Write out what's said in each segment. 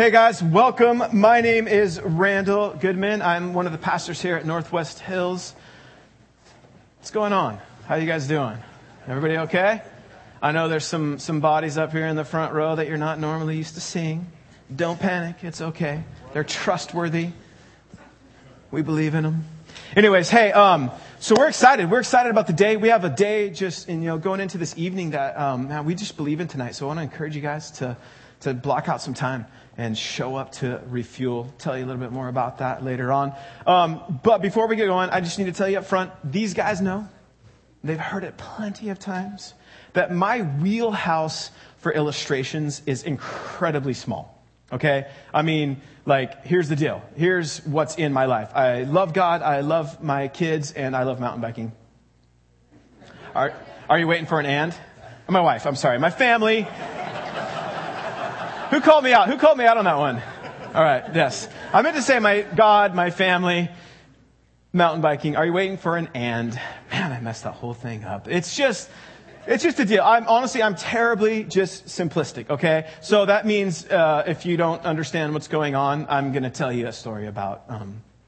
Hey guys, welcome. My name is Randall Goodman. I'm one of the pastors here at Northwest Hills. What's going on? How you guys doing? Everybody okay? I know there's some bodies up here in the front row that you're not normally used to seeing. Don't panic. It's okay. They're trustworthy. We believe in them. Anyways, hey, so we're excited. We're excited about the day. We have a day just in, going into this evening that, man, we just believe in tonight. So I want to encourage you guys to block out some time and show up to refuel. Tell you a little bit more about that later on. But before we get going, I just need to tell you up front, these guys know, they've heard it plenty of times, that my wheelhouse for illustrations is incredibly small. Okay? I mean, like, here's the deal. Here's what's in my life. I love God, I love my kids, and I love mountain biking. Are you waiting for an and? My wife, I'm sorry. My family. Who called me out? Who called me out on that one? All right, yes. I meant to say my God, my family, mountain biking. Are you waiting for an and? Man, I messed that whole thing up. It's just a deal. I'm terribly just simplistic, okay? So that means if you don't understand what's going on, I'm going to tell you a story about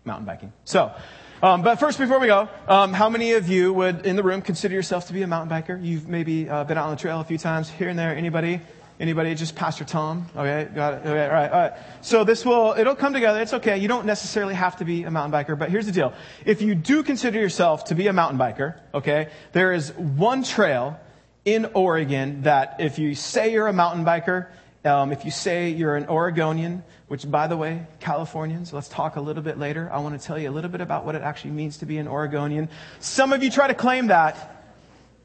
mountain biking. So, but first, before we go, how many of you would, in the room, consider yourself to be a mountain biker? You've maybe been out on the trail a few times, here and there. Anybody? Anybody? Just Pastor Tom? Okay, got it. Okay, all right. So this it'll come together. It's okay. You don't necessarily have to be a mountain biker, but here's the deal. If you do consider yourself to be a mountain biker, okay, there is one trail in Oregon that if you say you're a mountain biker, if you say you're an Oregonian, which, by the way, Californians, let's talk a little bit later. I want to tell you a little bit about what it actually means to be an Oregonian. Some of you try to claim that.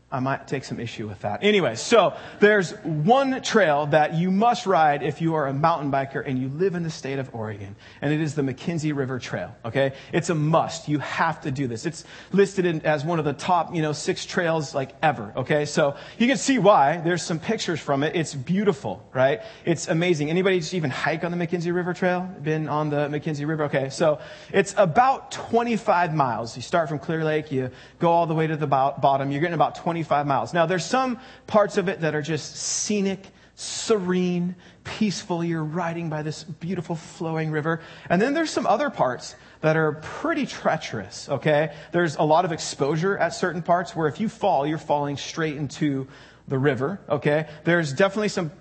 I might take some issue with that. Anyway, so there's one trail that you must ride if you are a mountain biker and you live in the state of Oregon, and it is the McKenzie River Trail, okay? It's a must. You have to do this. It's listed as one of the top, 6 trails like ever, okay? So you can see why. There's some pictures from it. It's beautiful, right? It's amazing. Anybody just even hike on the McKenzie River Trail? Been on the McKenzie River? Okay, so it's about 25 miles. You start from Clear Lake, you go all the way to the bottom. You're getting about 25 miles. Now, there's some parts of it that are just scenic, serene, peaceful. You're riding by this beautiful flowing river. And then there's some other parts that are pretty treacherous, okay? There's a lot of exposure at certain parts where if you fall, you're falling straight into the river, okay? There's definitely some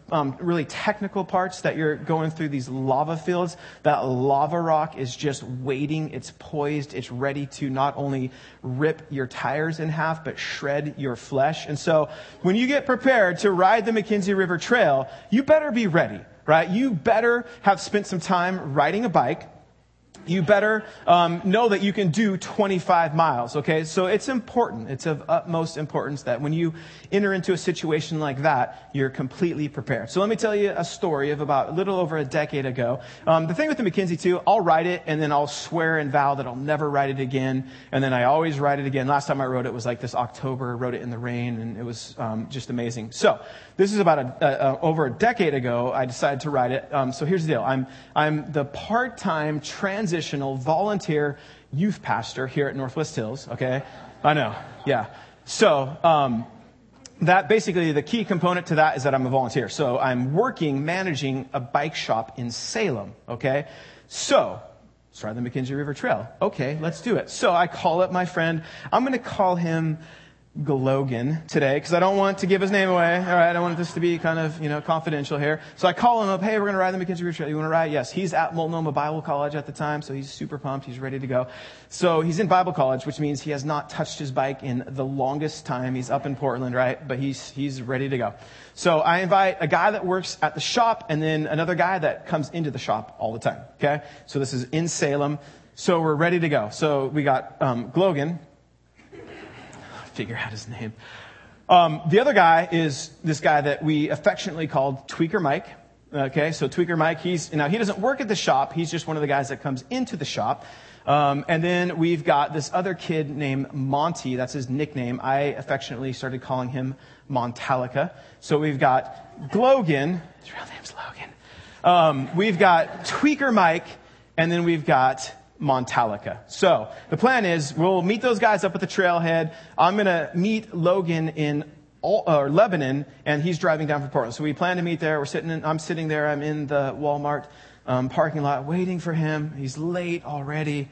really technical parts that you're going through these lava fields. That lava rock is just waiting. It's poised. It's ready to not only rip your tires in half, but shred your flesh. And so when you get prepared to ride the McKenzie River Trail, you better be ready, right? You better have spent some time riding a bike. You better know that you can do 25 miles, okay? So it's important. It's of utmost importance that when you enter into a situation like that, you're completely prepared. So let me tell you a story of about a little over a decade ago. The thing with the McKenzie, too, I'll ride it, and then I'll swear and vow that I'll never ride it again, and then I always ride it again. Last time I rode it was like this October. I rode it in the rain, and it was just amazing. So this is about over a decade ago I decided to ride it. So here's the deal. I'm the part-time transitional volunteer youth pastor here at Northwest Hills, okay? I know, yeah. So that basically the key component to that is that I'm a volunteer. So I'm managing a bike shop in Salem, okay? So let's ride the McKenzie River Trail. Okay, let's do it. So I call up my friend. I'm going to call him Logan today because I don't want to give his name away. All right, I want this to be kind of confidential here. So I call him up. Hey, we're gonna ride the McKenzie River Trail. You want to ride? Yes. He's at Multnomah Bible College at the time, so he's super pumped. He's ready to go. So he's in Bible College, which means he has not touched his bike in the longest time. He's up in Portland, right? But he's ready to go. So I invite a guy that works at the shop and then another guy that comes into the shop all the time. Okay, so this is in Salem. So we're ready to go. So we got Logan. Figure out his name. The other guy is this guy that we affectionately called Tweaker Mike. Okay, so Tweaker Mike, he doesn't work at the shop. He's just one of the guys that comes into the shop. And then we've got this other kid named Monty. That's his nickname. I affectionately started calling him Montalica. So we've got Logan. His real name's Logan. We've got Tweaker Mike, and then we've got Montalica. So the plan is we'll meet those guys up at the trailhead. I'm going to meet Logan in Lebanon, and he's driving down from Portland. So we plan to meet there. I'm sitting there. I'm in the Walmart parking lot waiting for him. He's late already.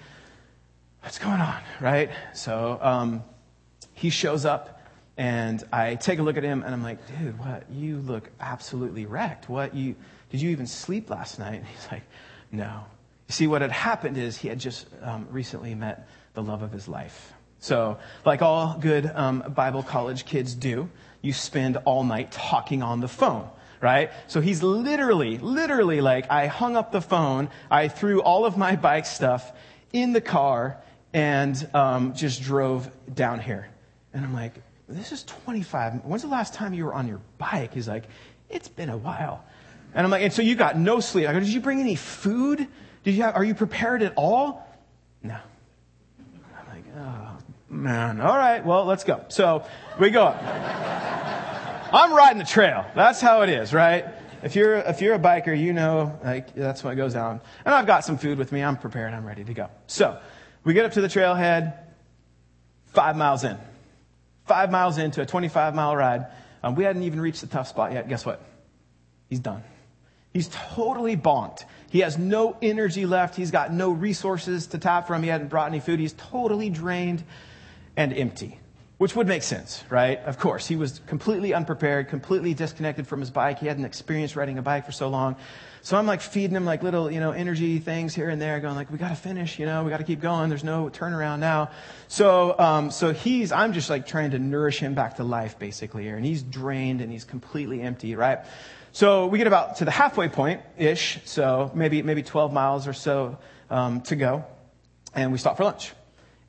What's going on, right? So he shows up, and I take a look at him, and I'm like, dude, what? You look absolutely wrecked. Did you even sleep last night? And he's like, no. You see, what had happened is he had just recently met the love of his life. So, like all good Bible college kids do, you spend all night talking on the phone, right? So he's literally like, I hung up the phone, I threw all of my bike stuff in the car, and just drove down here. And I'm like, this is 25. When's the last time you were on your bike? He's like, it's been a while. And I'm like, and so you got no sleep. I go, did you bring any food? Are you prepared at all? No. I'm like, oh. Man, all right, well, let's go. So we go up. I'm riding the trail. That's how it is, right? If you're a biker, you know, like, that's what goes down. And I've got some food with me. I'm prepared. I'm ready to go. So we get up to the trailhead. 5 miles into a 25-mile ride. We hadn't even reached the tough spot yet. Guess what? He's done. He's totally bonked. He has no energy left. He's got no resources to tap from. He hadn't brought any food. He's totally drained and empty, which would make sense, right? Of course, he was completely unprepared, completely disconnected from his bike. He hadn't experienced riding a bike for so long. So I'm like feeding him like little, energy things here and there, going like, we got to finish, we got to keep going. There's no turnaround now. So, I'm just like trying to nourish him back to life basically here. And he's drained and he's completely empty, right? So we get about to the halfway point-ish. So maybe 12 miles or so to go. And we stop for lunch.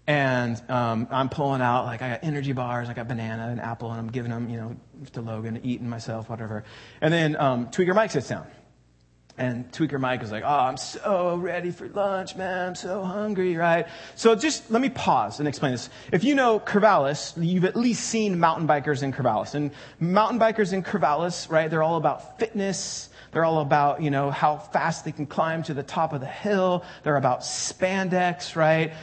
And I'm pulling out, like, I got energy bars, I got banana and apple, and I'm giving them, to Logan, eating myself, whatever. And then Tweaker Mike sits down. And Tweaker Mike is like, oh, I'm so ready for lunch, man. I'm so hungry, right? So just let me pause and explain this. If you know Corvallis, you've at least seen mountain bikers in Corvallis. And mountain bikers in Corvallis, right, they're all about fitness. They're all about, how fast they can climb to the top of the hill. They're about spandex, right?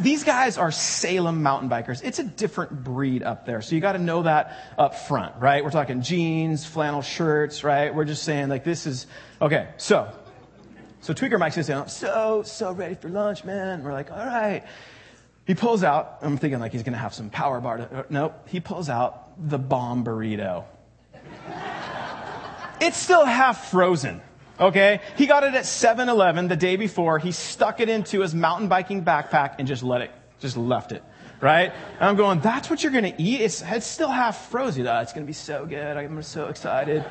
These guys are Salem mountain bikers. It's a different breed up there. So you got to know that up front, right? We're talking jeans, flannel shirts, right? We're just saying, like, this is... Okay, so Tweaker Mike says, I'm so ready for lunch, man. We're like, all right. He pulls out... I'm thinking, like, he's going to have some power bar. Nope. He pulls out the bomb burrito. It's still half frozen, okay? He got it at 7-Eleven the day before. He stuck it into his mountain biking backpack and just left it, right? And I'm going, that's what you're going to eat? It's still half frozen. Oh, it's going to be so good. I'm so excited.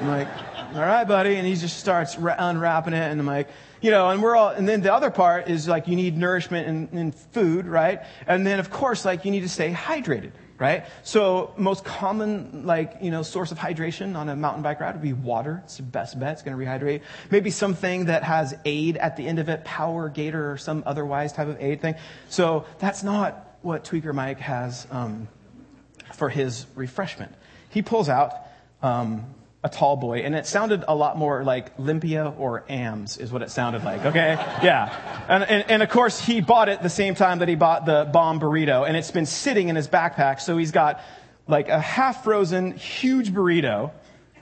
I'm like, all right, buddy. And he just starts unwrapping it. And I'm like, and and then the other part is like, you need nourishment and food, right? And then, of course, like, you need to stay hydrated. Right? So most common, source of hydration on a mountain bike ride would be water. It's the best bet. It's going to rehydrate. Maybe something that has aid at the end of it, power, gator, or some otherwise type of aid thing. So that's not what Tweaker Mike has for his refreshment. He pulls out a tall boy, and it sounded a lot more like Limpia or AMS is what it sounded like, okay? Yeah. And of course, he bought it the same time that he bought the bomb burrito, and it's been sitting in his backpack, so he's got like a half-frozen, huge burrito,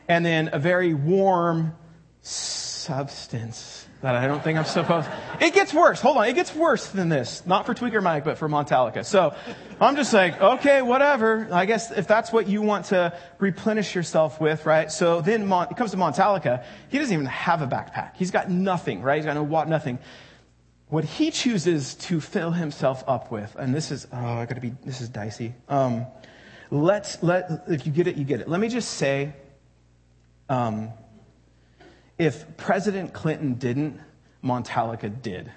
and then a very warm substance that I don't think I'm supposed... It gets worse. Hold on. It gets worse than this. Not for Tweaker Mike, but for Montalica. So I'm just like, okay, whatever. I guess if that's what you want to replenish yourself with, right? So then it comes to Montalica. He doesn't even have a backpack. He's got nothing, right? He's got no watt, nothing. What he chooses to fill himself up with, and this is, this is dicey. If you get it, you get it. Let me just say, if President Clinton didn't, Montalica did.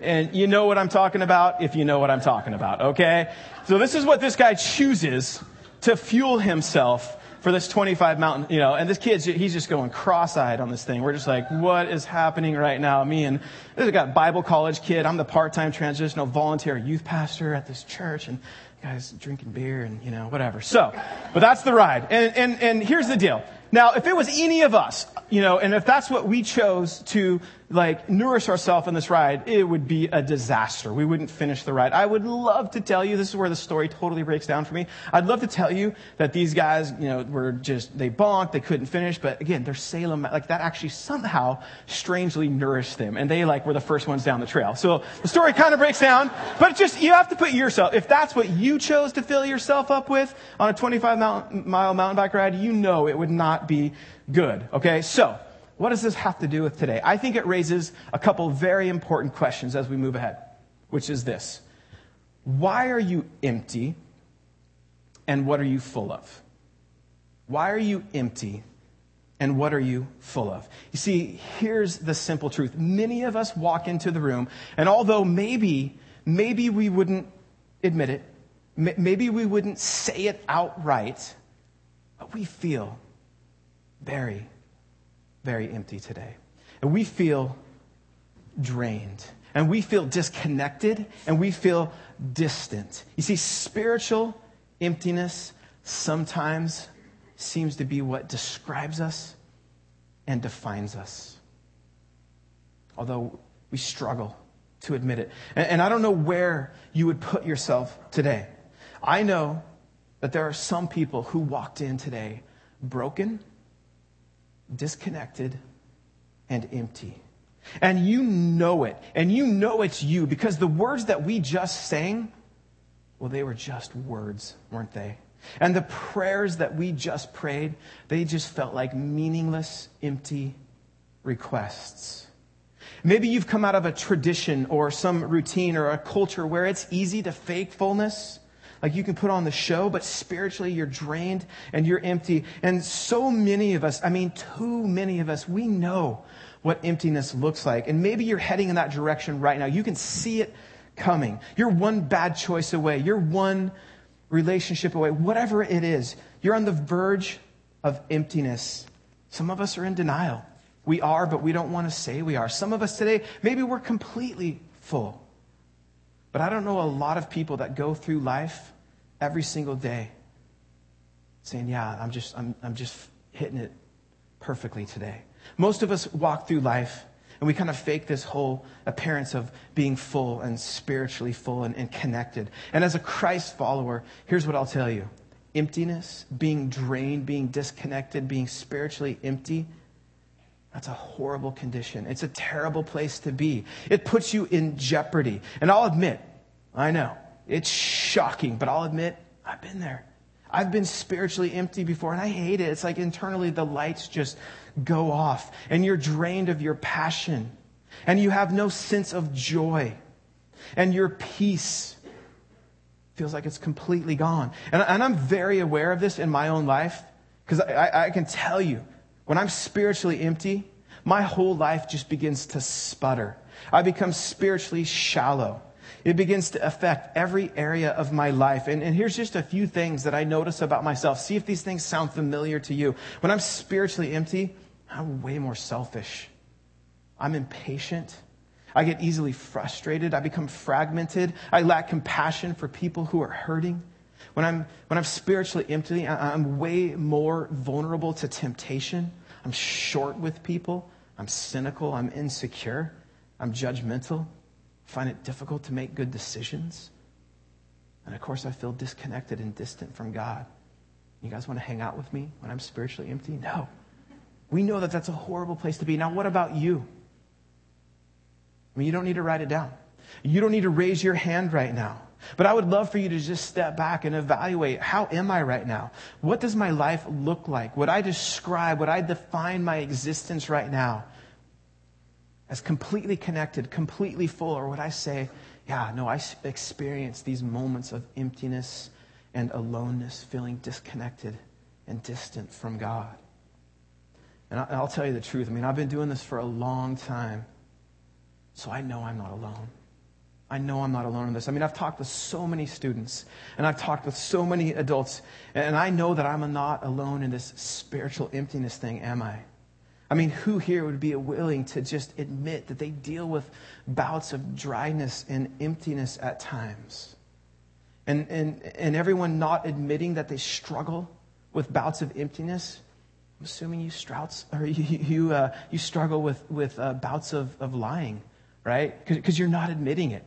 And you know what I'm talking about if you know what I'm talking about, okay? So this is what this guy chooses to fuel himself for this 25 mountain, and this kid, he's just going cross-eyed on this thing. We're just like, what is happening right now? Me and this guy, Bible college kid, I'm the part-time transitional volunteer youth pastor at this church, and the guy's drinking beer and, whatever. So, but that's the ride. And here's the deal. Now, if it was any of us, you know, and if that's what we chose to, like, nourish ourselves on this ride, it would be a disaster. We wouldn't finish the ride. I would love to tell you, this is where the story totally breaks down for me. I'd love to tell you that these guys, you know, were just, they bonked, they couldn't finish. But again, they're Salem, like, that actually somehow strangely nourished them. And they, like, were the first ones down the trail. So the story kind of breaks down, but just, you have to put yourself, if that's what you chose to fill yourself up with on a 25-mile mountain bike ride, you know it would not be good. Okay, so what does this have to do with today? I think it raises a couple very important questions as we move ahead, which is this. Why are you empty, and what are you full of? Why are you empty, and what are you full of? You see, here's the simple truth. Many of us walk into the room, and although maybe we wouldn't admit it, maybe we wouldn't say it outright, but we feel very very empty today. And we feel drained. And we feel disconnected. And we feel distant. You see, spiritual emptiness sometimes seems to be what describes us and defines us, although we struggle to admit it. And I don't know where you would put yourself today. I know that there are some people who walked in today broken, disconnected, and empty. And you know it. And you know it's you, because the words that we just sang, well, they were just words, weren't they? And the prayers that we just prayed, they just felt like meaningless, empty requests. Maybe you've come out of a tradition or some routine or a culture where it's easy to fake fullness. Like, you can put on the show, but spiritually you're drained and you're empty. And so many of us, I mean, too many of us, we know what emptiness looks like. And maybe you're heading in that direction right now. You can see it coming. You're one bad choice away. You're one relationship away. Whatever it is, you're on the verge of emptiness. Some of us are in denial. We are, but we don't want to say we are. Some of us today, maybe we're completely full. But I don't know a lot of people that go through life every single day saying, yeah, I'm just hitting it perfectly today. Most of us walk through life and we kind of fake this whole appearance of being full and spiritually full and connected. And as a Christ follower, here's what I'll tell you. Emptiness, being drained, being disconnected, being spiritually empty, that's a horrible condition. It's a terrible place to be. It puts you in jeopardy. And I'll admit, I know, it's shocking, but I'll admit, I've been there. I've been spiritually empty before, and I hate it. It's like internally the lights just go off, and you're drained of your passion, and you have no sense of joy, and your peace feels like it's completely gone. And I'm very aware of this in my own life, because I can tell you, when I'm spiritually empty, my whole life just begins to sputter. I become spiritually shallow. It begins to affect every area of my life. And here's just a few things that I notice about myself. See if these things sound familiar to you. When I'm spiritually empty, I'm way more selfish. I'm impatient. I get easily frustrated. I become fragmented. I lack compassion for people who are hurting. When I'm spiritually empty, I'm way more vulnerable to temptation. I'm short with people. I'm cynical. I'm insecure. I'm judgmental. I find it difficult to make good decisions. And of course, I feel disconnected and distant from God. You guys want to hang out with me when I'm spiritually empty? No. We know that that's a horrible place to be. Now, what about you? I mean, you don't need to write it down. You don't need to raise your hand right now. But I would love for you to just step back and evaluate, how am I right now? What does my life look like? Would I describe, would I define my existence right now as completely connected, completely full? Or would I say, yeah, no, I experience these moments of emptiness and aloneness, feeling disconnected and distant from God. And I'll tell you the truth. I mean, I've been doing this for a long time, so I know I'm not alone. I know I'm not alone in this. I mean, I've talked with so many students, and I've talked with so many adults, and I know that I'm not alone in this spiritual emptiness thing, am I? I mean, who here would be willing to just admit that they deal with bouts of dryness and emptiness at times? And everyone not admitting that they struggle with bouts of emptiness I'm assuming you struggle with bouts of lying, right? Because you're not admitting it.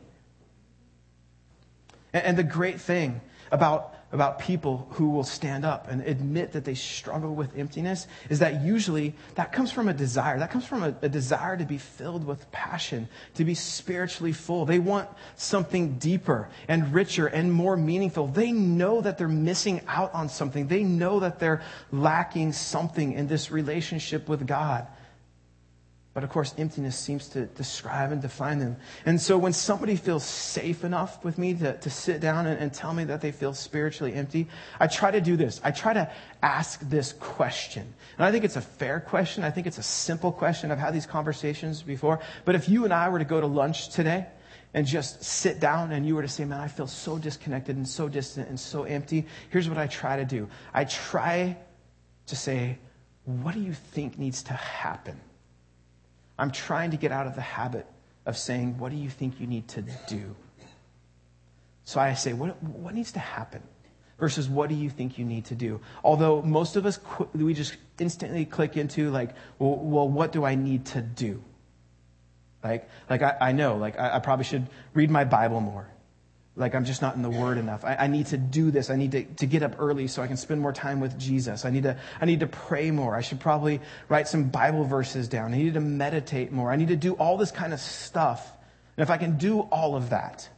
And the great thing about people who will stand up and admit that they struggle with emptiness is that usually that comes from a desire. That comes from a desire to be filled with passion, to be spiritually full. They want something deeper and richer and more meaningful. They know that they're missing out on something. They know that they're lacking something in this relationship with God. But of course, emptiness seems to describe and define them. And so when somebody feels safe enough with me to sit down and tell me that they feel spiritually empty, I try to do this. I try to ask this question. And I think it's a fair question. I think it's a simple question. I've had these conversations before. But if you and I were to go to lunch today and just sit down and you were to say, man, I feel so disconnected and so distant and so empty, here's what I try to do. I try to say, what do you think needs to happen? I'm trying to get out of the habit of saying, what do you think you need to do? So I say, what needs to happen versus what do you think you need to do? Although most of us, we just instantly click into like, well, what do I need to do? I probably should read my Bible more. Like, I'm just not in the Word enough. I need to do this. I need to get up early so I can spend more time with Jesus. I need to pray more. I should probably write some Bible verses down. I need to meditate more. I need to do all this kind of stuff. And if I can do all of that,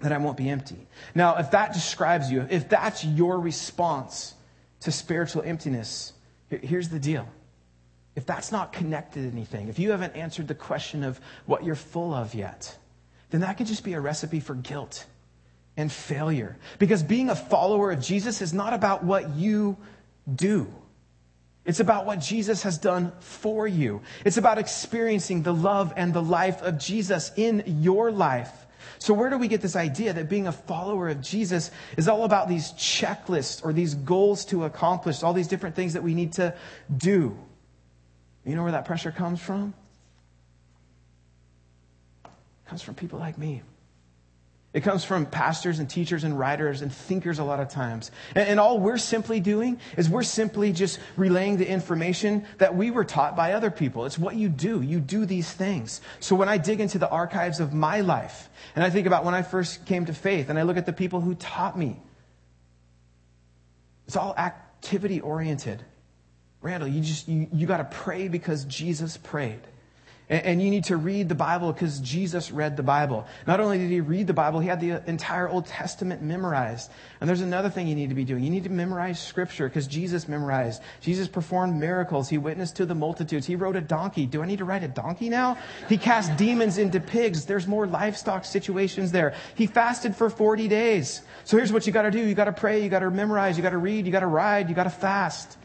then I won't be empty. Now, if that describes you, if that's your response to spiritual emptiness, here's the deal. If that's not connected to anything, if you haven't answered the question of what you're full of yet, then that could just be a recipe for guilt and failure. Because being a follower of Jesus is not about what you do. It's about what Jesus has done for you. It's about experiencing the love and the life of Jesus in your life. So where do we get this idea that being a follower of Jesus is all about these checklists or these goals to accomplish, all these different things that we need to do? You know where that pressure comes from? It comes from people like me. It comes from pastors and teachers and writers and thinkers a lot of times. And all we're simply doing is we're simply just relaying the information that we were taught by other people. It's what you do. You do these things. So when I dig into the archives of my life and I think about when I first came to faith and I look at the people who taught me, it's all activity oriented. Randall, you got to pray because Jesus prayed. And you need to read the Bible because Jesus read the Bible. Not only did he read the Bible, he had the entire Old Testament memorized. And there's another thing you need to be doing. You need to memorize Scripture because Jesus memorized. Jesus performed miracles. He witnessed to the multitudes. He rode a donkey. Do I need to ride a donkey now? He cast demons into pigs. There's more livestock situations there. He fasted for 40 days. So here's what you got to do. You got to pray. You got to memorize. You got to read. You got to ride. You got to fast.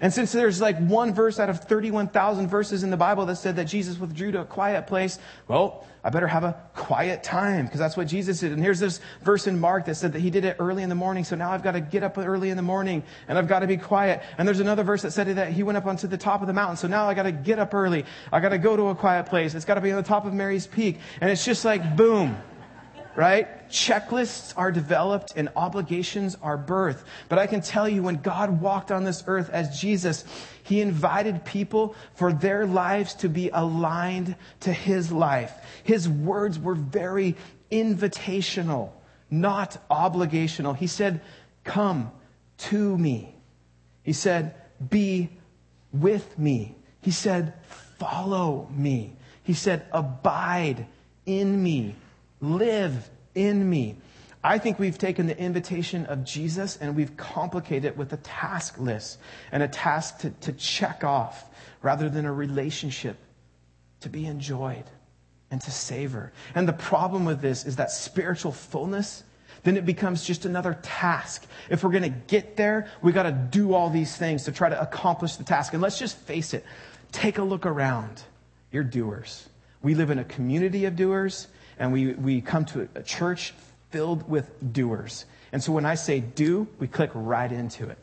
And since there's like one verse out of 31,000 verses in the Bible that said that Jesus withdrew to a quiet place, well, I better have a quiet time because that's what Jesus did. And here's this verse in Mark that said that he did it early in the morning. So now I've got to get up early in the morning and I've got to be quiet. And there's another verse that said that he went up onto the top of the mountain. So now I got to get up early. I got to go to a quiet place. It's got to be on the top of Mary's Peak. And it's just like, boom. Right? Checklists are developed and obligations are birthed. But I can tell you, when God walked on this earth as Jesus, he invited people for their lives to be aligned to his life. His words were very invitational, not obligational. He said, come to me. He said, be with me. He said, follow me. He said, abide in me. Live in me. I think we've taken the invitation of Jesus and we've complicated it with a task list and a task to check off rather than a relationship to be enjoyed and to savor. And the problem with this is that spiritual fullness, then it becomes just another task. If we're going to get there, we got to do all these things to try to accomplish the task. And let's just face it. Take a look around. You're doers. We live in a community of doers. And we come to a church filled with doers. And so when I say do, we click right into it.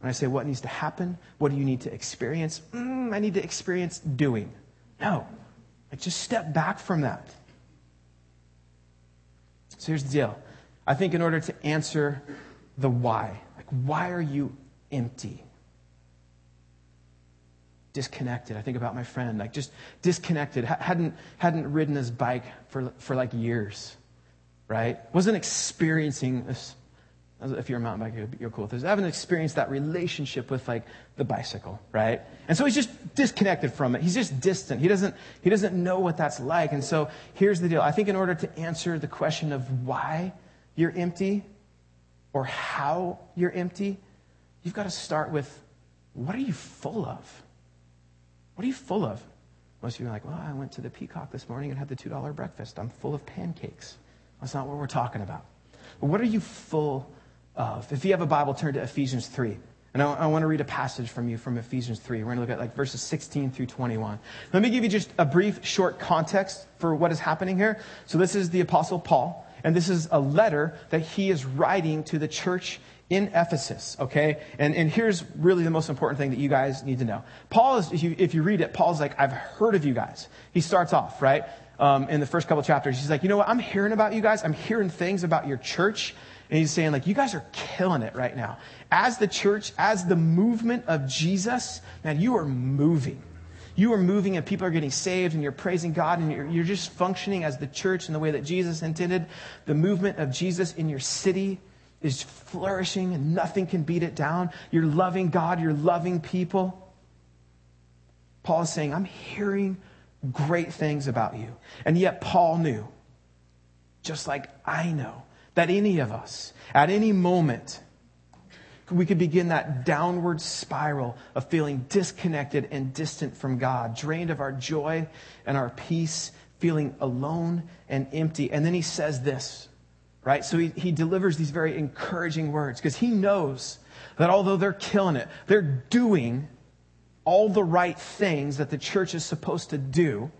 When I say what needs to happen, what do you need to experience? I need to experience doing. No, like just step back from that. So here's the deal. I think in order to answer the why, like why are you empty? disconnected. I think about my friend, like just disconnected, hadn't ridden his bike for like years, right? Wasn't experiencing this. If you're a mountain biker, you're cool with this. I haven't experienced that relationship with like the bicycle, right? And so he's just disconnected from it. He's just distant. He doesn't know what that's like. And so here's the deal. I think in order to answer the question of why you're empty or how you're empty, you've got to start with, what are you full of? What are you full of? Most of you are like, well, I went to the Peacock this morning and had the $2 breakfast. I'm full of pancakes. That's not what we're talking about. But what are you full of? If you have a Bible, turn to Ephesians 3. And I want to read a passage from Ephesians 3. We're going to look at like verses 16 through 21. Let me give you just a brief, short context for what is happening here. So this is the Apostle Paul, and this is a letter that he is writing to the church in Ephesus, okay? And here's really the most important thing that you guys need to know. Paul is, if you read it, Paul's like, I've heard of you guys. He starts off, right? In the first couple chapters, he's like, you know what? I'm hearing about you guys. I'm hearing things about your church. And he's saying, like, you guys are killing it right now. As the church, as the movement of Jesus, man, you are moving. You are moving and people are getting saved and you're praising God and you're just functioning as the church in the way that Jesus intended. The movement of Jesus in your city is flourishing and nothing can beat it down. You're loving God. You're loving people. Paul is saying, I'm hearing great things about you. And yet Paul knew, just like I know, that any of us, at any moment, we could begin that downward spiral of feeling disconnected and distant from God, drained of our joy and our peace, feeling alone and empty. And then he says this, right? So he delivers these very encouraging words because he knows that although they're killing it, they're doing all the right things that the church is supposed to do.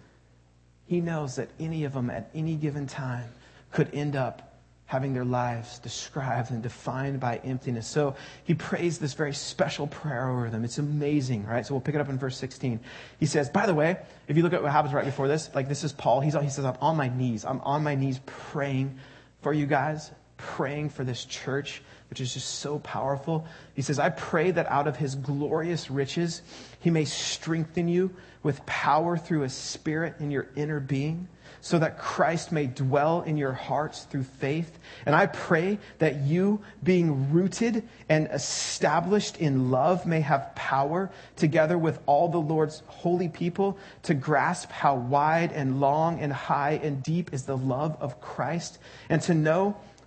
He knows that any of them at any given time could end up having their lives described and defined by emptiness. So he prays this very special prayer over them. It's amazing, right? So we'll pick it up in verse 16. He says, by the way, if you look at what happens right before this, like this is Paul. He says, I'm on my knees. I'm on my knees praying for you guys, praying for this church, which is just so powerful. He says, I pray that out of his glorious riches, he may strengthen you with power through his Spirit in your inner being, so that Christ may dwell in your hearts through faith. And I pray that you, being rooted and established in love, may have power, together with all the Lord's holy people, to grasp how wide and long and high and deep is the love of Christ, and to know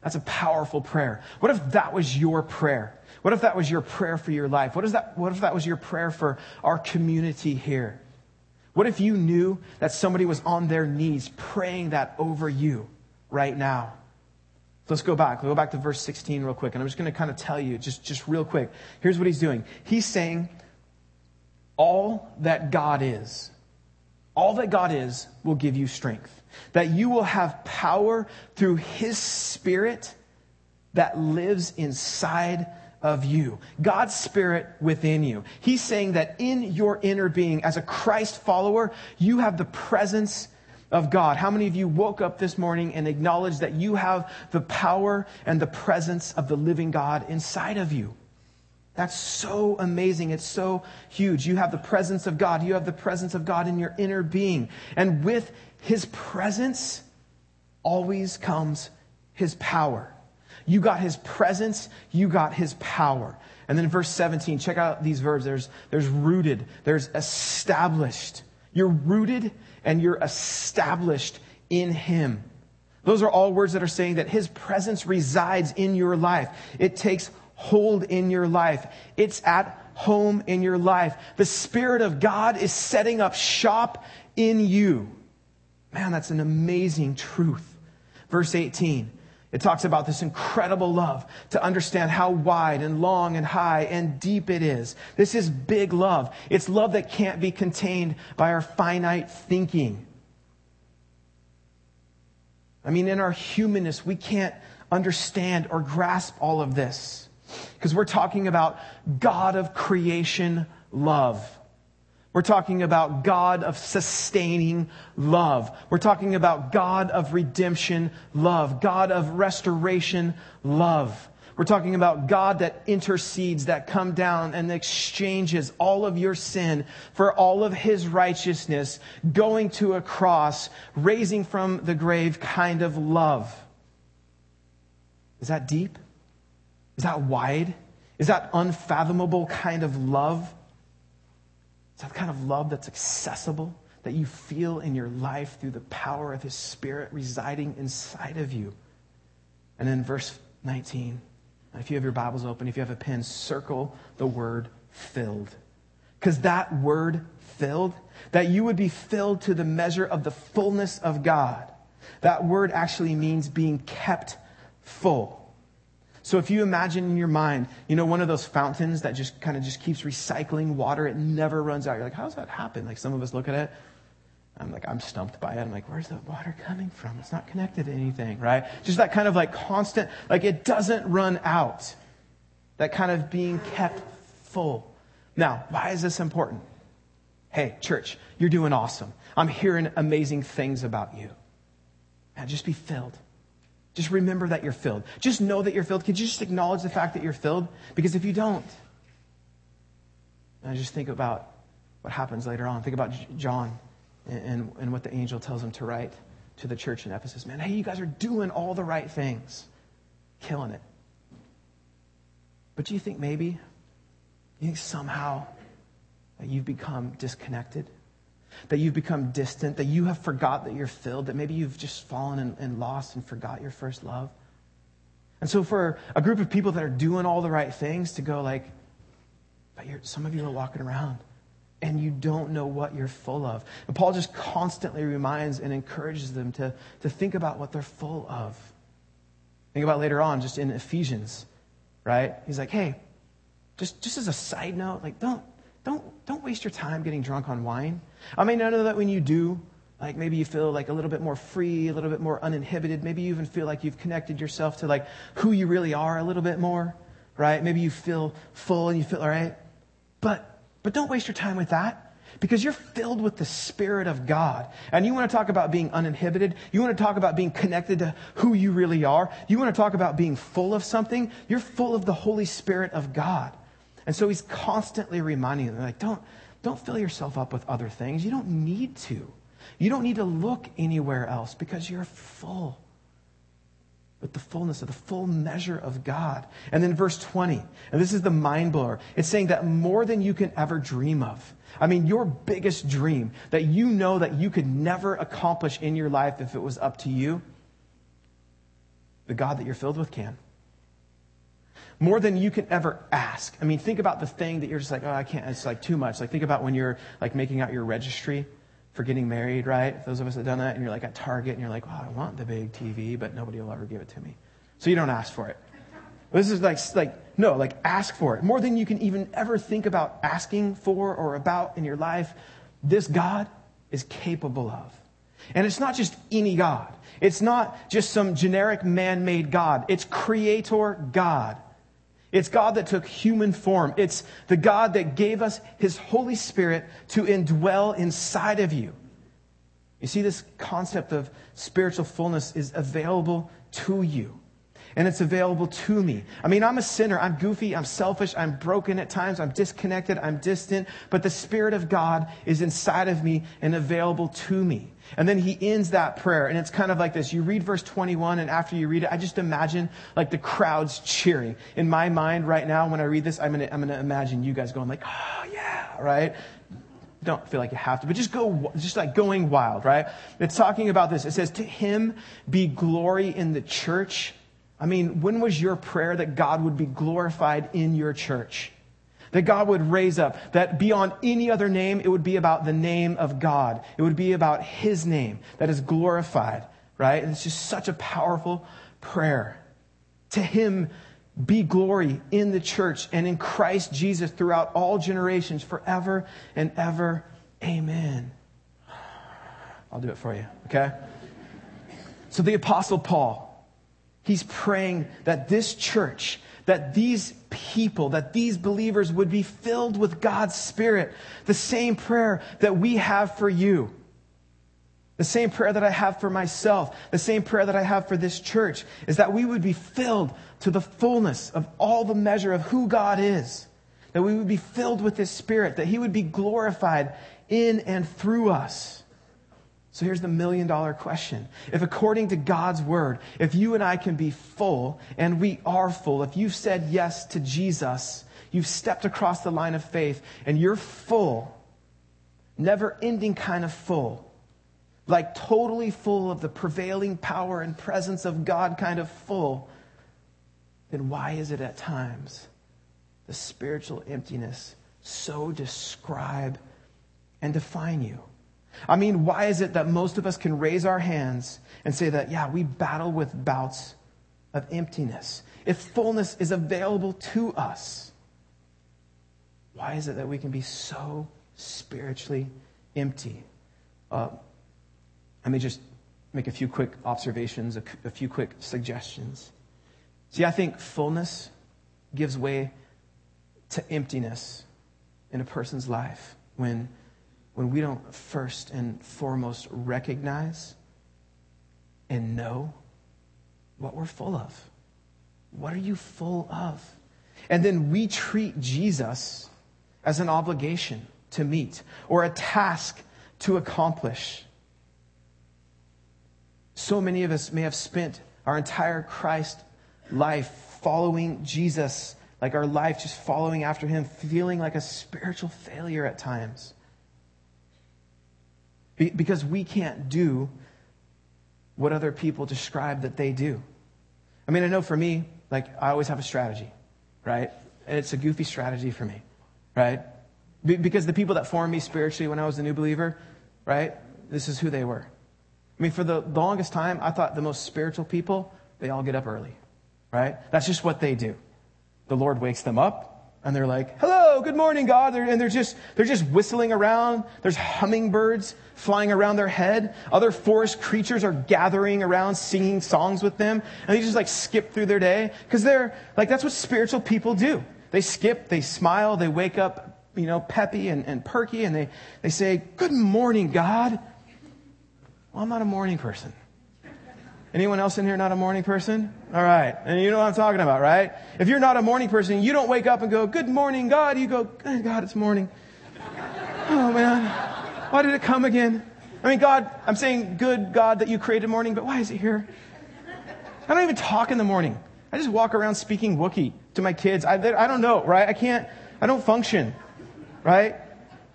That's a powerful prayer. What if that was your prayer? What if that was your prayer for your life? What if that was your prayer for our community here? What if you knew that somebody was on their knees praying that over you right now? So let's go back. We'll go back to verse 16 real quick. And I'm just going to kind of tell you just real quick. Here's what he's doing. He's saying all that God is will give you strength. That you will have power through his Spirit that lives inside of you. God's Spirit within you. He's saying that in your inner being, as a Christ follower, you have the presence of God. How many of you woke up this morning and acknowledged that you have the power and the presence of the living God inside of you? That's so amazing. It's so huge. You have the presence of God. You have the presence of God in your inner being. And with his presence always comes his power. You got his presence. You got his power. And then in verse 17, check out these verbs. There's rooted. There's established. You're rooted and you're established in him. Those are all words that are saying that his presence resides in your life. It takes hold in your life. It's at home in your life. The Spirit of God is setting up shop in you. Man, that's an amazing truth. Verse 18, it talks about this incredible love to understand how wide and long and high and deep it is. This is big love. It's love that can't be contained by our finite thinking. I mean, in our humanness, we can't understand or grasp all of this because we're talking about God of creation love. We're talking about God of sustaining love. We're talking about God of redemption love, God of restoration love. We're talking about God that intercedes, that come down and exchanges all of your sin for all of his righteousness, going to a cross, raising from the grave kind of love. Is that deep? Is that wide? Is that unfathomable kind of love? Is that kind of love that's accessible, that you feel in your life through the power of his Spirit residing inside of you? And then verse 19. If you have your Bibles open, if you have a pen, circle the word filled. Because that word filled, that you would be filled to the measure of the fullness of God. That word actually means being kept full. So if you imagine in your mind, you know, one of those fountains that just kind of just keeps recycling water. It never runs out. You're like, how does that happen? Like some of us look at it. I'm stumped by it. I'm like, where's the water coming from? It's not connected to anything, right? Just that kind of like constant, like it doesn't run out. That kind of being kept full. Now, why is this important? Hey, church, you're doing awesome. I'm hearing amazing things about you. Now, just be filled. Just remember that you're filled. Just know that you're filled. Could you just acknowledge the fact that you're filled? Because if you don't, now just think about what happens later on. Think about John. And what the angel tells him to write to the church in Ephesus. Man, hey, you guys are doing all the right things. Killing it. But do you think maybe, you think somehow that you've become disconnected? That you've become distant? That you have forgot that you're filled? That maybe you've just fallen and lost and forgot your first love? And so for a group of people that are doing all the right things to go like, but some of you are walking around and you don't know what you're full of. And Paul just constantly reminds and encourages them to think about what they're full of. Think about later on, just in Ephesians, right? He's like, hey, just as a side note, like don't waste your time getting drunk on wine. I mean, I know that when you do, like maybe you feel like a little bit more free, a little bit more uninhibited. Maybe you even feel like you've connected yourself to like who you really are a little bit more, right? Maybe you feel full and you feel all right. But don't waste your time with that, because you're filled with the Spirit of God. And you want to talk about being uninhibited. You want to talk about being connected to who you really are. You want to talk about being full of something. You're full of the Holy Spirit of God. And so he's constantly reminding them, like, don't fill yourself up with other things. You don't need to. You don't need to look anywhere else because you're full with the fullness of the full measure of God. And then verse 20, and this is the mind blower. It's saying that more than you can ever dream of. I mean, your biggest dream that you know that you could never accomplish in your life if it was up to you, the God that you're filled with can. More than you can ever ask. I mean, think about the thing that you're just like, oh, I can't, it's like too much. Like think about when you're like making out your registry for getting married, right? Those of us that have done that, and you're like at Target, and you're like, "Wow, I want the big TV, but nobody will ever give it to me." So you don't ask for it. This is like ask for it. More than you can even ever think about asking for or about in your life, this God is capable of. And it's not just any God. It's not just some generic man-made God. It's Creator God. It's God that took human form. It's the God that gave us his Holy Spirit to indwell inside of you. You see, this concept of spiritual fullness is available to you. And it's available to me. I mean, I'm a sinner. I'm goofy. I'm selfish. I'm broken at times. I'm disconnected. I'm distant. But the Spirit of God is inside of me and available to me. And then he ends that prayer. And it's kind of like this. You read verse 21, and after you read it, I just imagine like the crowds cheering. In my mind right now, when I read this, I'm gonna imagine you guys going like, oh yeah, right? Don't feel like you have to, but just going wild, right? It's talking about this. It says, to him be glory in the church. I mean, when was your prayer that God would be glorified in your church? That God would raise up, that beyond any other name, it would be about the name of God. It would be about his name that is glorified, right? And it's just such a powerful prayer. To him be glory in the church and in Christ Jesus throughout all generations, forever and ever. Amen. I'll do it for you, okay? So the Apostle Paul, he's praying that this church, that these people, that these believers would be filled with God's Spirit. The same prayer that we have for you. The same prayer that I have for myself, the same prayer that I have for this church, is that we would be filled to the fullness of all the measure of who God is. That we would be filled with His Spirit, that He would be glorified in and through us. So here's the million-dollar question. If according to God's Word, if you and I can be full, and we are full, if you've said yes to Jesus, you've stepped across the line of faith, and you're full, never-ending kind of full, like totally full of the prevailing power and presence of God kind of full, then why is it at times the spiritual emptiness so describe and define you? I mean, why is it that most of us can raise our hands and say that, yeah, we battle with bouts of emptiness? If fullness is available to us, why is it that we can be so spiritually empty? Let me just make a few quick observations, a few quick suggestions. See, I think fullness gives way to emptiness in a person's life when we don't first and foremost recognize and know what we're full of. What are you full of? And then we treat Jesus as an obligation to meet or a task to accomplish. So many of us may have spent our entire Christ life following Jesus, like our life just following after Him, feeling like a spiritual failure at times. Because we can't do what other people describe that they do. I mean, I know for me, like, I always have a strategy, right? And it's a goofy strategy for me, right? Because the people that formed me spiritually when I was a new believer, right, this is who they were. I mean, for the longest time, I thought the most spiritual people, they all get up early, right? That's just what they do. The Lord wakes them up, and they're like, hello, good morning, God. And they're just whistling around. There's hummingbirds flying around their head. Other forest creatures are gathering around, singing songs with them. And they just like skip through their day because they're like, that's what spiritual people do. They skip, they smile, they wake up, you know, peppy and perky, and they say, good morning, God. Well, I'm not a morning person. Anyone else in here not a morning person? All right. And you know what I'm talking about, right? If you're not a morning person, you don't wake up and go, good morning, God. You go, oh, God, it's morning. Oh, man. Why did it come again? I mean, God, I'm saying good God that you created morning, but why is it here? I don't even talk in the morning. I just walk around speaking Wookiee to my kids. I don't know, right? I don't function, right?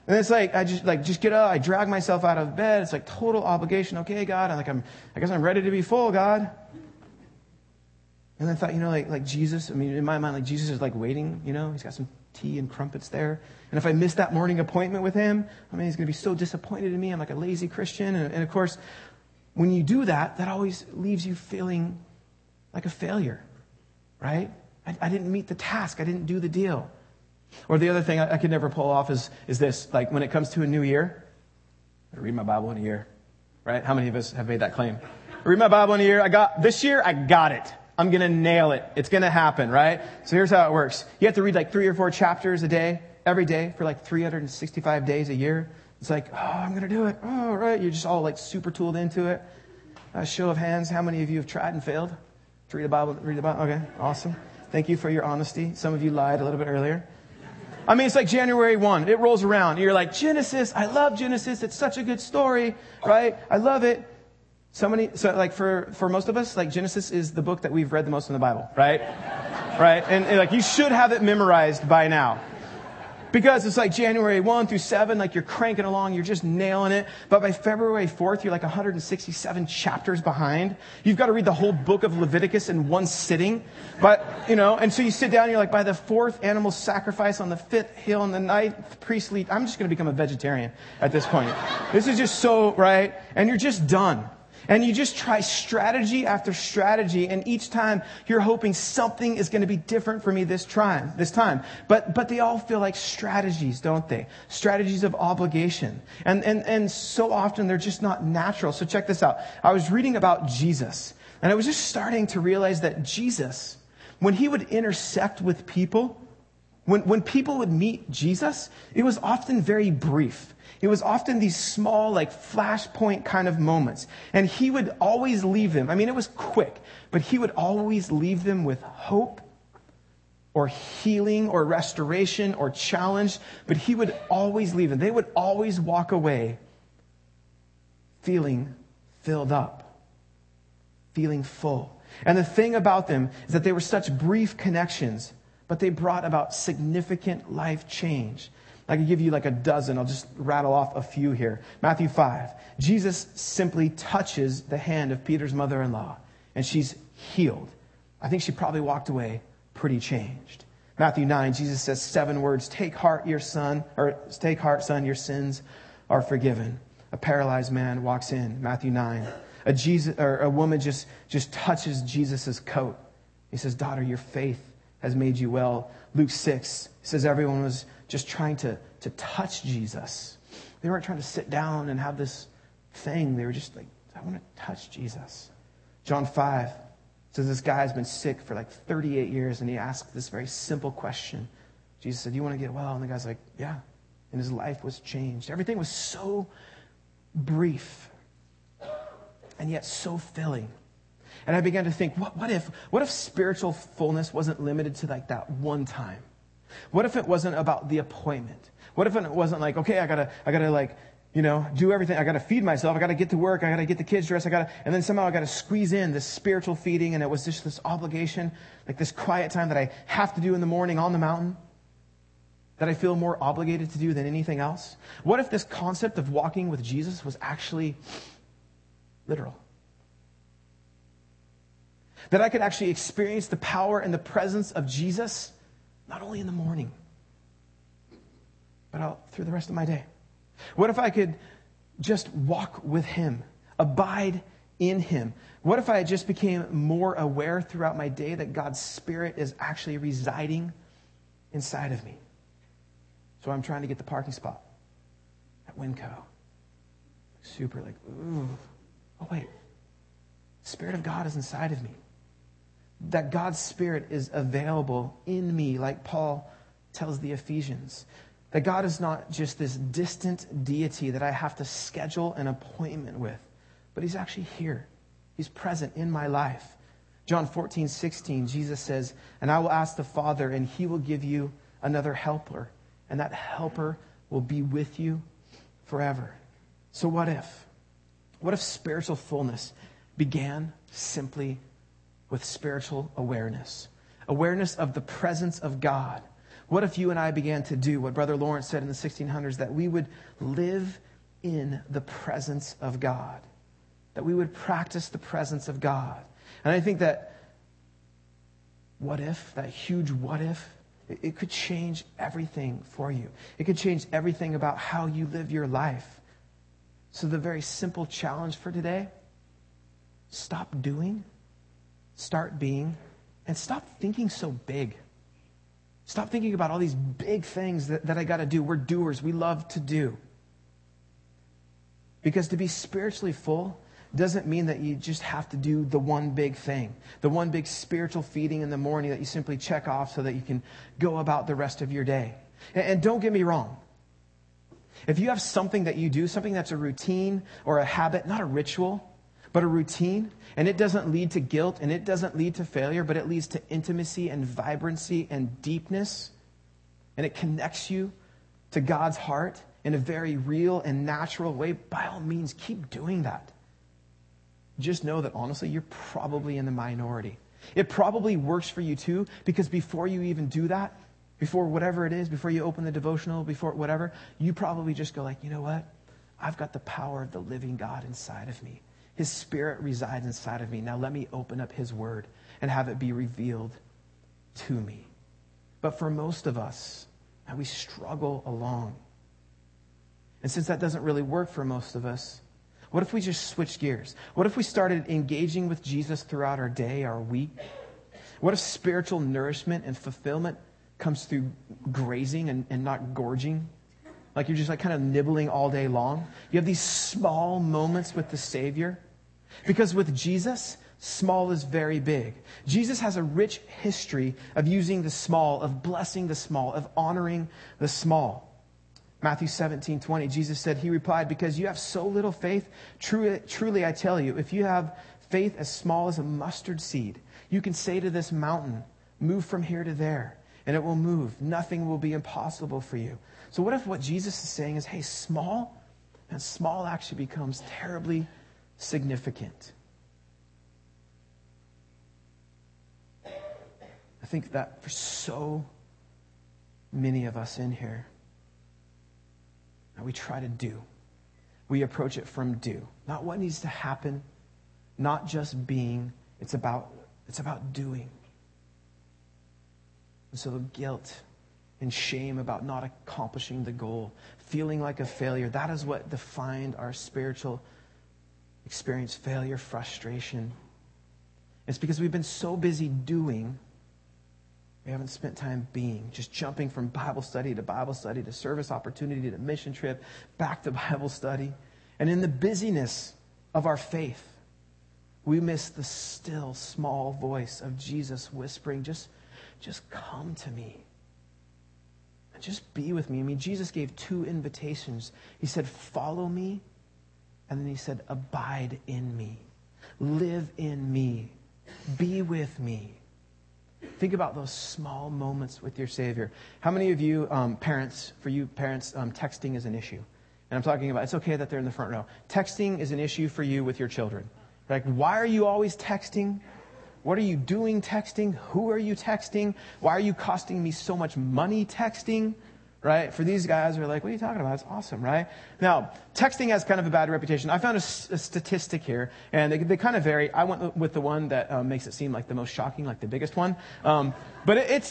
And it's like, I just get up, I drag myself out of bed. It's like total obligation. Okay, God, I guess I'm ready to be full, God. And I thought, you know, like Jesus, I mean, in my mind, like Jesus is like waiting, you know, He's got some tea and crumpets there. And if I miss that morning appointment with Him, I mean, He's going to be so disappointed in me. I'm like a lazy Christian. And of course, when you do that, that always leaves you feeling like a failure, right? I didn't meet the task. I didn't do the deal. Or the other thing I could never pull off is this, like when it comes to a new year, I read my Bible in a year, right? How many of us have made that claim? I read my Bible in a year. I got it. I'm going to nail it. It's going to happen, right? So here's how it works. You have to read like 3 or 4 chapters a day, every day for like 365 days a year. It's like, oh, I'm going to do it. Oh, right. You're just all like super tooled into it. A show of hands. How many of you have tried and failed to read the Bible? Okay. Awesome. Thank you for your honesty. Some of you lied a little bit earlier. I mean, it's like January 1. It rolls around. And you're like, Genesis. I love Genesis. It's such a good story, right? I love it. For most of us, like Genesis is the book that we've read the most in the Bible, right? Right? And like you should have it memorized by now. Because it's like January 1 through 7, like you're cranking along, you're just nailing it. But by February 4th, you're like 167 chapters behind. You've got to read the whole book of Leviticus in one sitting. But, you know, and so you sit down and you're like, by the 4th animal sacrifice, on the 5th hill, on the 9th priestly, I'm just going to become a vegetarian at this point. This is just so, right? And you're just done. And you just try strategy after strategy, and each time you're hoping something is going to be different for me this time. But they all feel like strategies, don't they? Strategies of obligation. And so often they're just not natural. So check this out. I was reading about Jesus, and I was just starting to realize that Jesus, when he would intersect with people, when people would meet Jesus, it was often very brief. It was often these small, like flashpoint kind of moments. And he would always leave them. I mean, it was quick, but he would always leave them with hope or healing or restoration or challenge. But he would always leave them. They would always walk away feeling filled up, feeling full. And the thing about them is that they were such brief connections, but they brought about significant life change. I could give you like a dozen. I'll just rattle off a few here. Matthew 5. Jesus simply touches the hand of Peter's mother-in-law, and she's healed. I think she probably walked away pretty changed. Matthew 9. Jesus says 7 words. Take heart, son, your sins are forgiven. A paralyzed man walks in. Matthew 9. A woman just touches Jesus' coat. He says, "Daughter, your faith has made you well." Luke 6 says everyone was just trying to touch Jesus. They weren't trying to sit down and have this thing. They were just like, I want to touch Jesus. John 5 says this guy has been sick for like 38 years, and he asked this very simple question. Jesus said, "Do you want to get well?" And the guy's like, "Yeah." And his life was changed. Everything was so brief and yet so filling. And I began to think, what if spiritual fullness wasn't limited to like that one time? What if it wasn't about the appointment? What if it wasn't like, okay, I gotta like, you know, do everything. I gotta feed myself. I gotta get to work. I gotta get the kids dressed. And then somehow I gotta squeeze in this spiritual feeding. And it was just this obligation, like this quiet time that I have to do in the morning on the mountain, that I feel more obligated to do than anything else. What if this concept of walking with Jesus was actually literal? That I could actually experience the power and the presence of Jesus, not only in the morning, but out through the rest of my day. What if I could just walk with him, abide in him? What if I just became more aware throughout my day that God's Spirit is actually residing inside of me? So I'm trying to get the parking spot at Winco. Super like, ooh, oh wait, the Spirit of God is inside of me. That God's Spirit is available in me, like Paul tells the Ephesians. That God is not just this distant deity that I have to schedule an appointment with, but he's actually here. He's present in my life. John 14:16, Jesus says, "And I will ask the Father, and he will give you another helper, and that helper will be with you forever." So what if? What if spiritual fullness began simply with spiritual awareness, awareness of the presence of God? What if you and I began to do what Brother Lawrence said in the 1600s, that we would live in the presence of God, that we would practice the presence of God? And I think that what if, that huge what if, it could change everything for you. It could change everything about how you live your life. So the very simple challenge for today, stop doing, start being, and stop thinking so big. Stop thinking about all these big things that I got to do. We're doers. We love to do. Because to be spiritually full doesn't mean that you just have to do the one big thing, the one big spiritual feeding in the morning that you simply check off so that you can go about the rest of your day. And don't get me wrong. If you have something that you do, something that's a routine or a habit, not a ritual, but a routine, and it doesn't lead to guilt and it doesn't lead to failure, but it leads to intimacy and vibrancy and deepness, and it connects you to God's heart in a very real and natural way, by all means, keep doing that. Just know that honestly, you're probably in the minority. It probably works for you too, because before you even do that, before whatever it is, before you open the devotional, before whatever, you probably just go like, you know what? I've got the power of the living God inside of me. His Spirit resides inside of me. Now let me open up his word and have it be revealed to me. But for most of us, we struggle along. And since that doesn't really work for most of us, What if we just switched gears? What if we started engaging with Jesus throughout our day, our week? What if spiritual nourishment and fulfillment comes through grazing and not gorging? Like you're just like kind of nibbling all day long. You have these small moments with the Savior. Because with Jesus, small is very big. Jesus has a rich history of using the small, of blessing the small, of honoring the small. Matthew 17:20, Jesus said, he replied, because you have so little faith, truly I tell you, if you have faith as small as a mustard seed, you can say to this mountain, move from here to there, and it will move. Nothing will be impossible for you. So what if what Jesus is saying is, hey, small, and small actually becomes terribly significant? I think that for so many of us in here, we try to do. We approach it from do. Not what needs to happen, not just being. It's about doing. And so the guilt and shame about not accomplishing the goal, feeling like a failure, that is what defined our spiritual experience, failure, frustration. It's because we've been so busy doing, we haven't spent time being, just jumping from Bible study to service opportunity to mission trip, back to Bible study. And in the busyness of our faith, we miss the still small voice of Jesus whispering, just come to me. And just be with me. I mean, Jesus gave two invitations. He said, follow me. And then he said, abide in me. Live in me. Be with me. Think about those small moments with your Savior. How many of you, parents, for you parents, texting is an issue? And I'm talking about, it's okay that they're in the front row. Texting is an issue for you with your children. Like, why are you always texting? What are you doing texting? Who are you texting? Why are you costing me so much money texting? Right? For these guys, we're like, what are you talking about? It's awesome, right? Now, texting has kind of a bad reputation. I found a statistic here, and they kind of vary. I went with the one that makes it seem like the most shocking, like the biggest one. But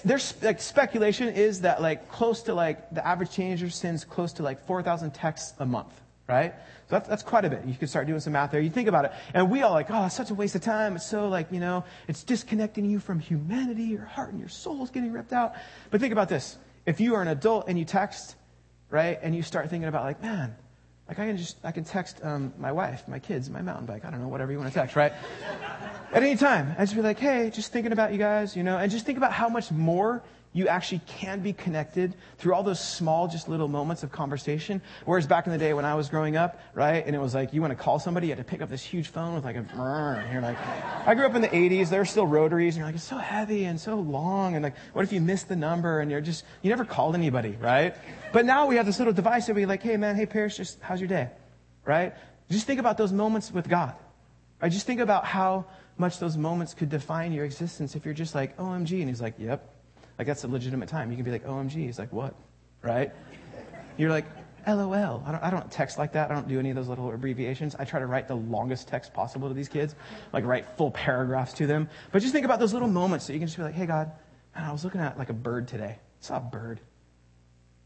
there's like speculation is that like close to like the average teenager sends close to like 4,000 texts a month, right? So that's quite a bit. You could start doing some math there. You think about it, and we all like, oh, it's such a waste of time. It's so like, you know, it's disconnecting you from humanity. Your heart and your soul is getting ripped out. But think about this. If you are an adult and you text, right, and you start thinking about like, man, like I can text my wife, my kids, my mountain bike, I don't know, whatever you want to text, right? At any time, I just be like, hey, just thinking about you guys, you know, and just think about how much more you actually can be connected through all those small, just little moments of conversation. Whereas back in the day when I was growing up, right, and it was like you want to call somebody, you had to pick up this huge phone with like a, and you're like, I grew up in the 80s, there were still rotaries, and you're like, it's so heavy and so long, and like, what if you miss the number, and you never called anybody, right? But now we have this little device that we're like, hey man, hey Paris, just, how's your day, right? Just think about those moments with God. Right? Just think about how much those moments could define your existence if you're just like, OMG, and he's like, yep. Like, that's a legitimate time. You can be like, OMG. He's like, what? Right? You're like, LOL. I don't text like that. I don't do any of those little abbreviations. I try to write the longest text possible to these kids, like write full paragraphs to them. But just think about those little moments that you can just be like, hey, God, man, I was looking at like a bird today. I saw a bird.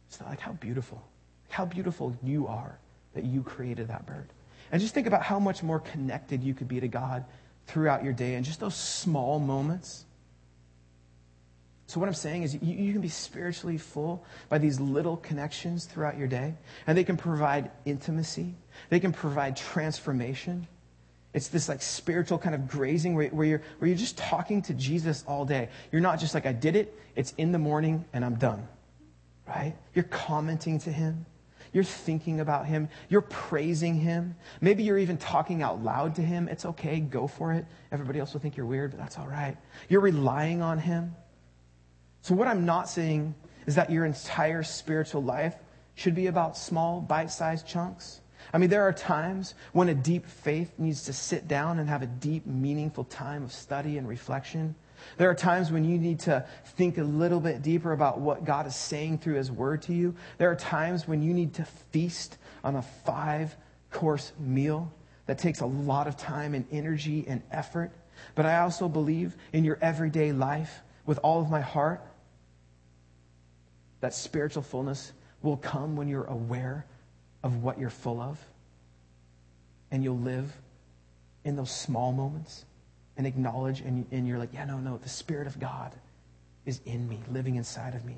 It's not like how beautiful. How beautiful you are that you created that bird. And just think about how much more connected you could be to God throughout your day and just those small moments. So what I'm saying is you can be spiritually full by these little connections throughout your day, and they can provide intimacy. They can provide transformation. It's this like spiritual kind of grazing where you're just talking to Jesus all day. You're not just like, I did it. It's in the morning and I'm done, right? You're commenting to him. You're thinking about him. You're praising him. Maybe you're even talking out loud to him. It's okay. Go for it. Everybody else will think you're weird, but that's all right. You're relying on him. So what I'm not saying is that your entire spiritual life should be about small, bite-sized chunks. I mean, there are times when a deep faith needs to sit down and have a deep, meaningful time of study and reflection. There are times when you need to think a little bit deeper about what God is saying through his word to you. There are times when you need to feast on a 5-course meal that takes a lot of time and energy and effort. But I also believe in your everyday life, with all of my heart, that spiritual fullness will come when you're aware of what you're full of. and you'll live in those small moments and acknowledge, and you're like, yeah, no, the Spirit of God is in me, living inside of me.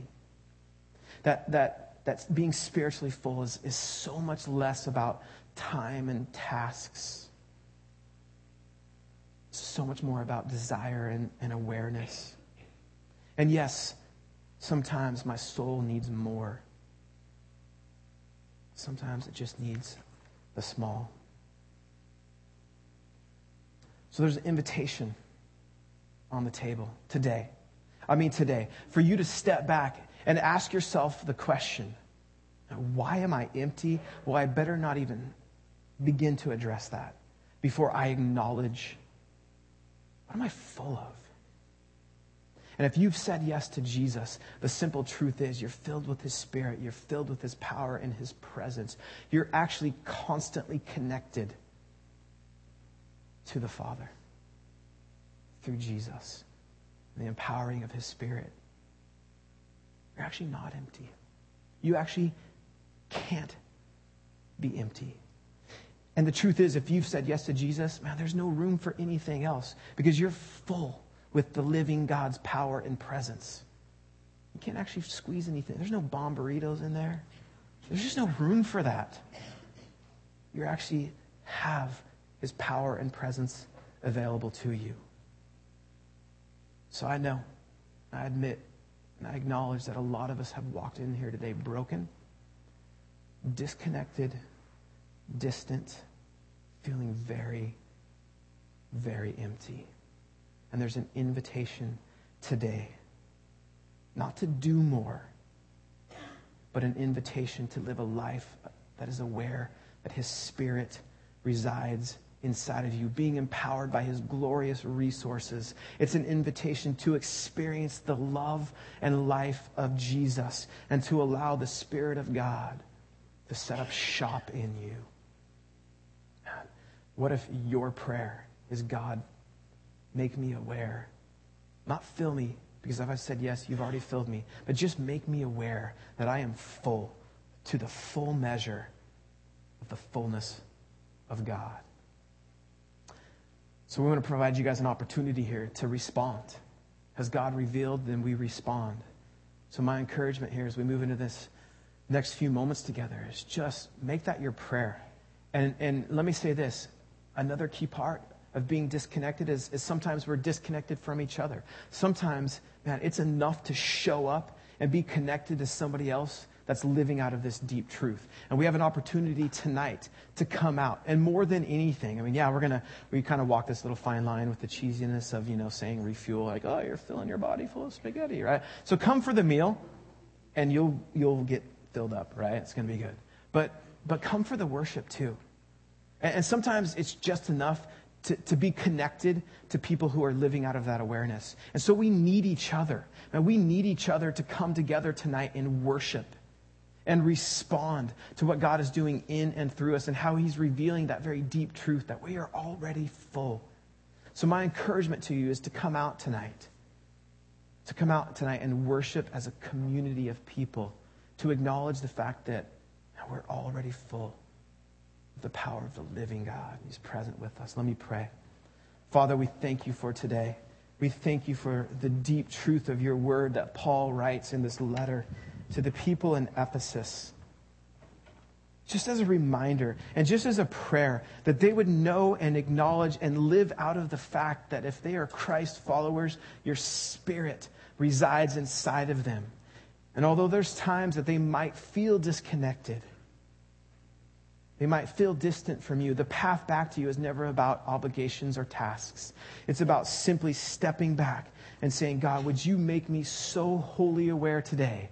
That's being spiritually full is so much less about time and tasks. It's so much more about desire and awareness. And yes, sometimes my soul needs more. Sometimes it just needs the small. So there's an invitation on the table today, for you to step back and ask yourself the question, why am I empty? Well, I better not even begin to address that before I acknowledge, what am I full of? And if you've said yes to Jesus, the simple truth is you're filled with His Spirit. You're filled with His power and His presence. You're actually constantly connected to the Father through Jesus and the empowering of His Spirit. You're actually not empty. You actually can't be empty. And the truth is, if you've said yes to Jesus, man, there's no room for anything else because you're full with the living God's power and presence. You can't actually squeeze anything. There's no bomb burritos in there. There's just no room for that. You actually have His power and presence available to you. So I know, I admit, and I acknowledge that a lot of us have walked in here today broken, disconnected, distant, feeling very, very empty. And there's an invitation today, not to do more, but an invitation to live a life that is aware that His Spirit resides inside of you, being empowered by His glorious resources. It's an invitation to experience the love and life of Jesus and to allow the Spirit of God to set up shop in you. Man, what if your prayer is, God, make me aware. Not fill me, because if I said yes, you've already filled me. But just make me aware that I am full to the full measure of the fullness of God. So we want to provide you guys an opportunity here to respond. As God revealed, then we respond. So my encouragement here as we move into this next few moments together is just make that your prayer. And let me say this, another key part of being disconnected is sometimes we're disconnected from each other. Sometimes, man, it's enough to show up and be connected to somebody else that's living out of this deep truth. And we have an opportunity tonight to come out. And more than anything, I mean, yeah, we kind of walk this little fine line with the cheesiness of, saying refuel, like, oh, you're filling your body full of spaghetti, right? So come for the meal and you'll get filled up, right? It's going to be good. But come for the worship too. And sometimes it's just enough to be connected to people who are living out of that awareness. And so we need each other. And we need each other to come together tonight in worship and respond to what God is doing in and through us and how He's revealing that very deep truth that we are already full. So my encouragement to you is to come out tonight. To come out tonight and worship as a community of people. To acknowledge the fact that we're already full. The power of the living God. He's present with us. Let me pray. Father, we thank You for today. We thank You for the deep truth of Your word that Paul writes in this letter to the people in Ephesus. Just as a reminder and just as a prayer that they would know and acknowledge and live out of the fact that if they are Christ followers, Your Spirit resides inside of them. And although there's times that they might feel disconnected, they might feel distant from You. The path back to You is never about obligations or tasks. It's about simply stepping back and saying, God, would You make me so wholly aware today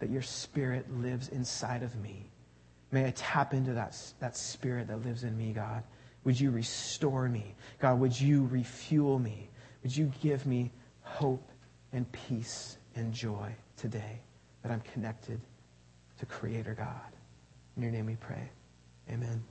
that Your Spirit lives inside of me? May I tap into that Spirit that lives in me, God. Would You restore me? God, would You refuel me? Would You give me hope and peace and joy today that I'm connected to Creator God? In Your name we pray. Amen.